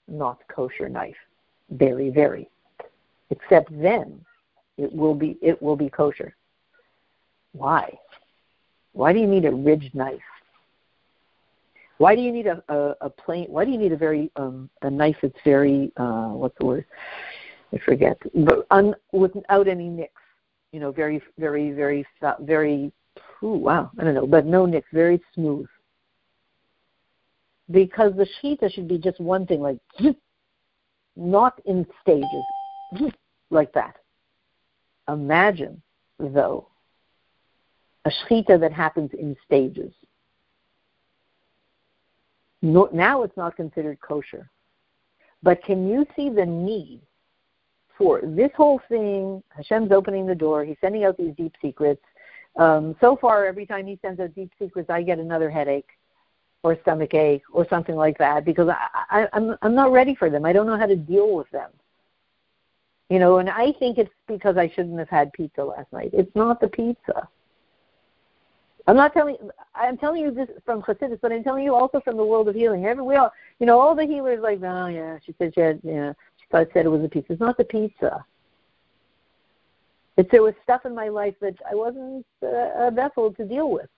not kosher knife. Very, very. Except then it will be it will be kosher. Why? Why do you need a ridged knife? Why do you need a, a, a plain? Why do you need a very um, a knife that's very uh, what's the word? I forget. But un, without any nicks, you know, very very very very. Ooh, wow, I don't know, but no nicks, very smooth. Because the shechita should be just one thing, like not in stages, like that. Imagine though a shechita that happens in stages. No, now it's not considered kosher. But can you see the need for this whole thing? Hashem's opening the door. He's sending out these deep secrets. Um, so far, every time he sends out deep secrets, I get another headache or stomach ache or something like that because I, I, I'm, I'm not ready for them. I don't know how to deal with them. You know, and I think it's because I shouldn't have had pizza last night. It's not the pizza. I'm not telling. I'm telling you this from Chassidus, but I'm telling you also from the world of healing. Every we all, you know, all the healers like, oh yeah, she said she had, you know, she thought said it was a pizza. It's not the pizza. It's there was stuff in my life that I wasn't uh, a vessel to deal with.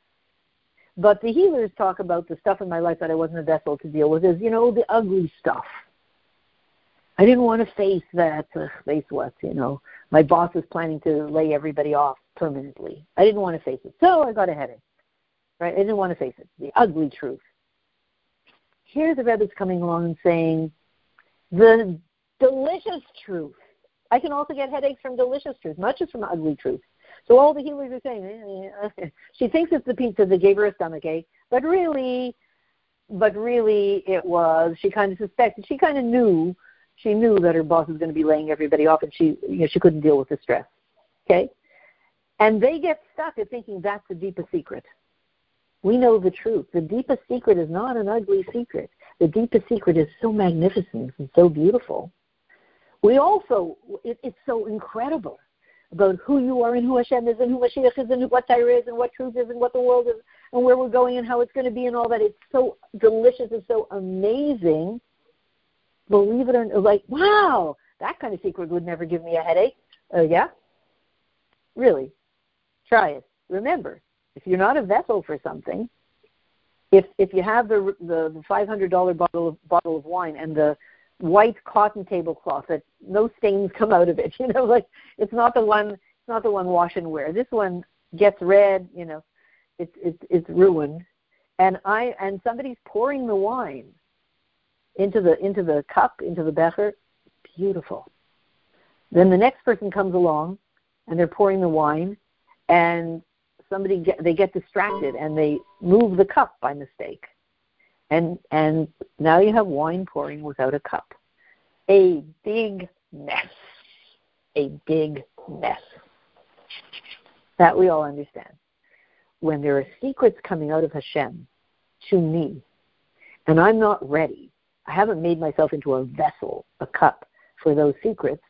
But the healers talk about the stuff in my life that I wasn't a vessel to deal with is, you know, the ugly stuff. I didn't want to face that. Uh, face what? You know, my boss is planning to lay everybody off permanently. I didn't want to face it, so I got a headache. Right? I didn't want to face it. The ugly truth. Here, the Rebbe's coming along and saying, the delicious truth. I can also get headaches from delicious truth, not just from ugly truth. So all the healers are saying, eh, eh, eh. She thinks it's the pizza that gave her a stomach ache, but really, but really, it was. She kind of suspected. She kind of knew. She knew that her boss was going to be laying everybody off, and she, you know, she couldn't deal with the stress. Okay. And they get stuck at thinking that's the deepest secret. We know the truth. The deepest secret is not an ugly secret. The deepest secret is so magnificent and so beautiful. We also, it, it's so incredible about who you are and who Hashem is and who Mashiach is and what Torah is and what truth is and what the world is and where we're going and how it's going to be and all that. It's so delicious and so amazing. Believe it or not, like, wow, that kind of secret would never give me a headache. Uh, yeah? Really? Try it. remember, if you're not a vessel for something, if if you have the the, the five hundred dollars bottle of, bottle of wine and the white cotton tablecloth that no stains come out of it, you know, like it's not the one it's not the one wash and wear. This one gets red, you know, it's it's it's ruined. And I and somebody's pouring the wine into the into the cup, into the becher. Beautiful. Then the next person comes along, and they're pouring the wine, and somebody get, they get distracted and they move the cup by mistake, and and now you have wine pouring without a cup. A big mess. A big mess. That we all understand. When there are secrets coming out of Hashem to me, and I'm not ready, I haven't made myself into a vessel, a cup for those secrets,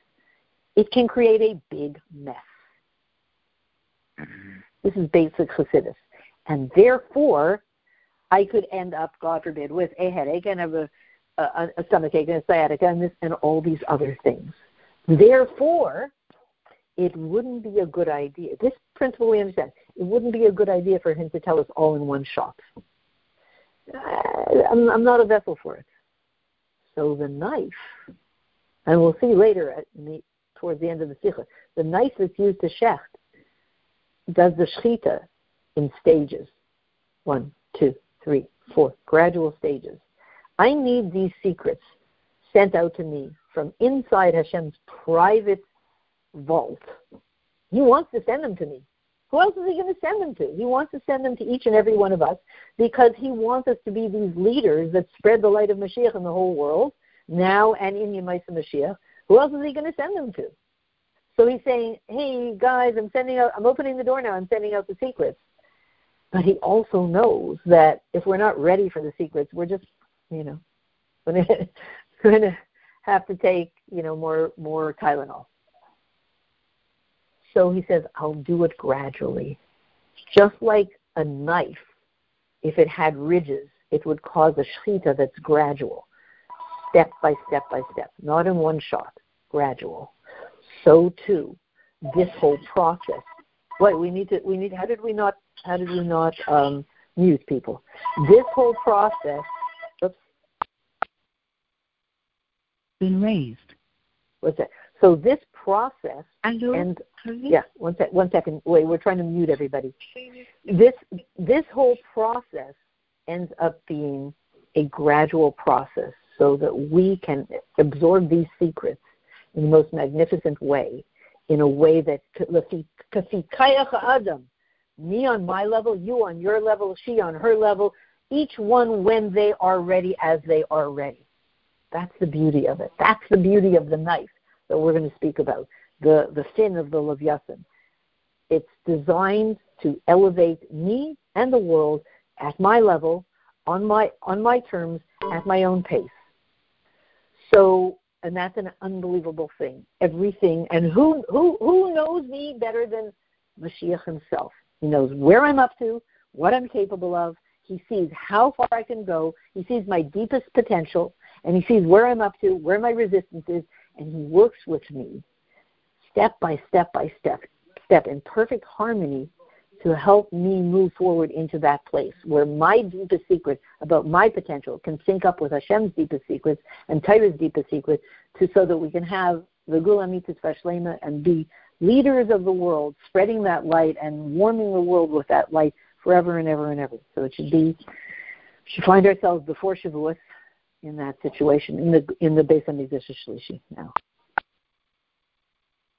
it can create a big mess. This is basic Chassidus. And therefore, I could end up, God forbid, with a headache and have a, a, a stomachache and a sciatica and, this, and all these other things. Therefore, it wouldn't be a good idea. This principle we understand. It wouldn't be a good idea for him to tell us all in one shot. I'm, I'm not a vessel for it. So the knife, and we'll see later at the, towards the end of the Sikha, the knife that's used to shecht does the shechita in stages. One, two, three, four. Gradual stages. I need these secrets sent out to me from inside Hashem's private vault. He wants to send them to me. Who else is he going to send them to? He wants to send them to each and every one of us because he wants us to be these leaders that spread the light of Mashiach in the whole world, now and in Yemaisa Mashiach. Who else is he going to send them to? So he's saying, hey guys, I'm sending out, I'm opening the door now, I'm sending out the secrets. But he also knows that if we're not ready for the secrets, we're just, you know, going to have to take, you know, more more Tylenol. So he says, I'll do it gradually. Just like a knife, if it had ridges, it would cause a shechita that's gradual, step by step by step, not in one shot, gradual. So too, this whole process. Wait, we need to, we need, how did we not, how did we not um, mute people? This whole process, oops. Been raised. What's that? So this process, and yeah, one, sec, one second, wait, we're trying to mute everybody. This this whole process ends up being a gradual process so that we can absorb these secrets in the most magnificent way, in a way that, me on my level, you on your level, she on her level, each one when they are ready as they are ready. That's the beauty of it. That's the beauty of the knife that we're going to speak about, the, the fin of the Leviathan. It's designed to elevate me and the world at my level, on my on my terms, at my own pace. So, and that's an unbelievable thing. Everything, and who who who knows me better than Mashiach himself? He knows where I'm up to, what I'm capable of. He sees how far I can go. He sees my deepest potential, and he sees where I'm up to, where my resistance is, and he works with me step by step by step, step in perfect harmony to help me move forward into that place where my deepest secret about my potential can sync up with Hashem's deepest secrets and Torah's deepest secrets to, so that we can have the Gula Mitzvah Vashlema and be leaders of the world, spreading that light and warming the world with that light forever and ever and ever. So it should be, we should find ourselves before Shavuos in that situation, in the in the Beis Hamikdash Shlishi now.